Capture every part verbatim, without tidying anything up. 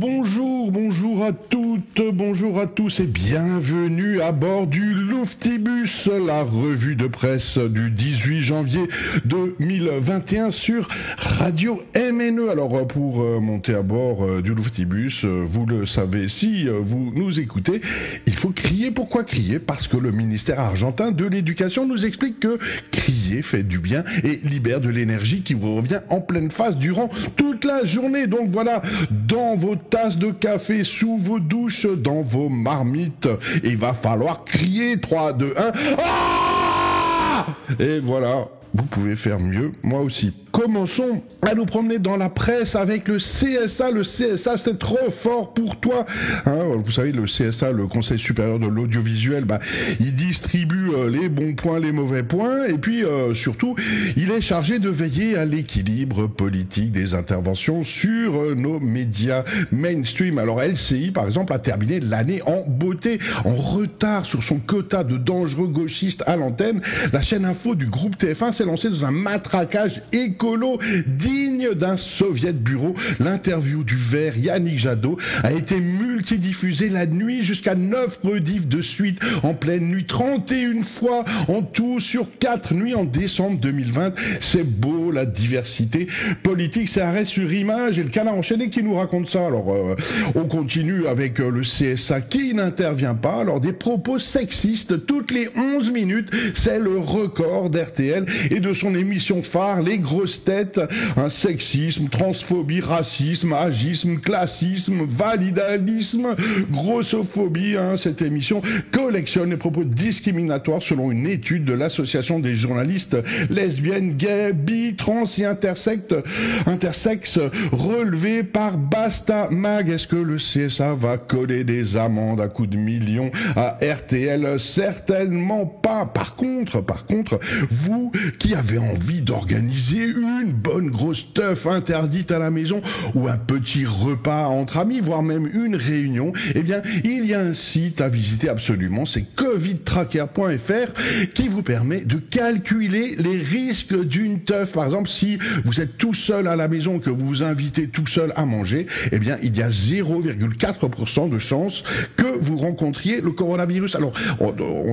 Bonjour, bonjour à toutes, bonjour à tous et bienvenue à bord du Luftibus, la revue de presse du dix-huit janvier deux mille vingt et un sur Radio M N E. Alors pour monter à bord du Luftibus, vous le savez, si vous nous écoutez, il faut crier. Pourquoi crier ? Parce que le ministère argentin de l'éducation nous explique que crier fait du bien et libère de l'énergie qui vous revient en pleine face durant toute la journée. Donc voilà, dans vos tasses de café, sous vos douches, dans vos marmites, il va falloir crier. Trois, deux, un, ah! Et voilà, vous pouvez faire mieux, moi aussi. Commençons à nous promener dans la presse avec le C S A. Le C S A, c'est trop fort pour toi. Hein, vous savez, le C S A, le Conseil supérieur de l'audiovisuel, bah, il distribue euh, les bons points, les mauvais points. Et puis, euh, surtout, il est chargé de veiller à l'équilibre politique des interventions sur euh, nos médias mainstream. Alors, L C I, par exemple, a terminé l'année en beauté, en retard sur son quota de dangereux gauchistes à l'antenne. La chaîne info du groupe T F un s'est lancée dans un matraquage économique colo digne d'un soviet bureau. L'interview du Vert Yannick Jadot a été multidiffusée la nuit jusqu'à neuf rediffs de suite en pleine nuit, trente et une fois en tout sur quatre nuits en décembre deux mille vingt. C'est beau la diversité politique, c'est Arrêt sur Image et le Canard enchaîné qui nous raconte ça. Alors euh, on continue avec euh, le C S A qui n'intervient pas. Alors des propos sexistes toutes les onze minutes, c'est le record d'R T L et de son émission phare Les Grosses Tête, un sexisme, transphobie, racisme, agisme, classisme, validalisme, grossophobie. Hein, cette émission collectionne les propos discriminatoires selon une étude de l'association des journalistes lesbiennes, gays, bi, trans et intersectes, intersexes relevée par Basta Mag. Est-ce que le C S A va coller des amendes à coups de millions à R T L ? Certainement pas. Par contre, par contre, vous qui avez envie d'organiser une bonne grosse teuf interdite à la maison ou un petit repas entre amis, voire même une réunion, eh bien, il y a un site à visiter absolument, c'est covid tracker point f r qui vous permet de calculer les risques d'une teuf. Par exemple, si vous êtes tout seul à la maison, que vous vous invitez tout seul à manger, eh bien, il y a zéro virgule quatre pour cent de chance que vous rencontriez le coronavirus. Alors,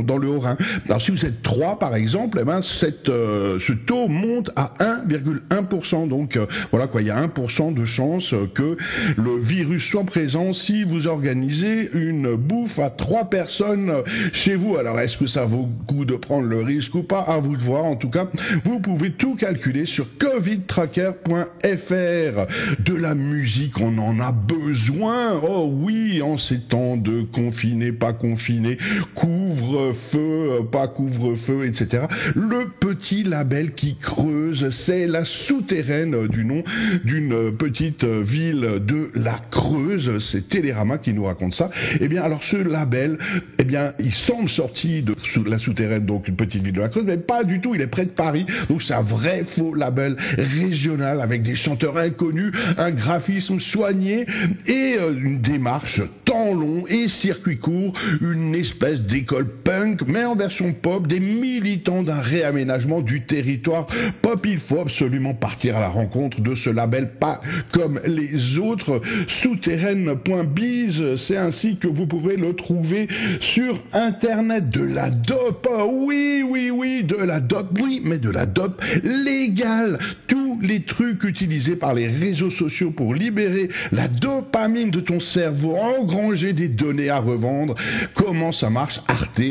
dans le Haut-Rhin, alors si vous êtes trois, par exemple, eh bien, cette, euh, ce taux monte à un virgule un pour cent. Donc euh, voilà quoi, il y a un pour cent de chance euh, que le virus soit présent si vous organisez une bouffe à trois personnes euh, chez vous. Alors est-ce que ça vaut le coup de prendre le risque ou pas? À vous de voir. En tout cas, vous pouvez tout calculer sur covid tracker point f r. De la musique, on en a besoin. Oh oui, en ces temps de confiné, pas confiné, couvre-feu, pas couvre-feu, et cetera. Le petit label qui creuse, c'est la Souterraine, du nom d'une petite ville de la Creuse. C'est Télérama qui nous raconte ça. Eh bien, alors ce label, eh bien, il semble sorti de la Souterraine, donc une petite ville de la Creuse, mais pas du tout. Il est près de Paris, donc c'est un vrai faux label régional avec des chanteurs inconnus, un graphisme soigné et une démarche temps long et circuit court, une espèce d'école punk, mais en version pop, des militants d'un réaménagement du territoire pop. Il faut absolument partir à la rencontre de ce label, pas comme les autres. Souterraine.biz, c'est ainsi que vous pourrez le trouver sur Internet. De la dope, oui, oui, oui, de la dope, oui, mais de la dope légale. Tous les trucs utilisés par les réseaux sociaux pour libérer la dopamine de ton cerveau, engranger des données à revendre. Comment ça marche ? Arte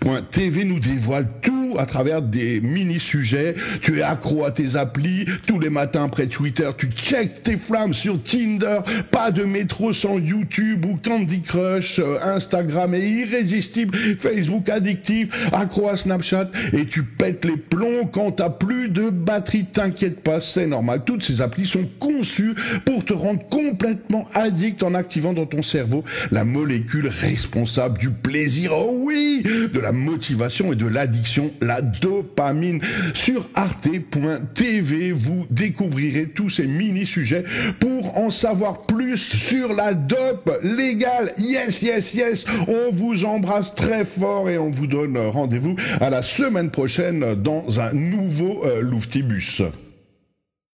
point t v nous dévoile tout à travers des mini-sujets. Tu es accro à tes applis, tous les matins après Twitter, tu check tes flammes sur Tinder, pas de métro sans YouTube ou Candy Crush, euh, Instagram est irrésistible, Facebook addictif, accro à Snapchat, et tu pètes les plombs quand t'as plus de batterie. T'inquiète pas, c'est normal, toutes ces applis sont conçues pour te rendre complètement addict en activant dans ton cerveau la molécule responsable du plaisir, oh oui, de la motivation et de l'addiction, la dopamine. Sur arte point t v, vous découvrirez tous ces mini-sujets pour en savoir plus sur la dope légale. Yes, yes, yes, on vous embrasse très fort et on vous donne rendez-vous à la semaine prochaine dans un nouveau euh, Luftibus.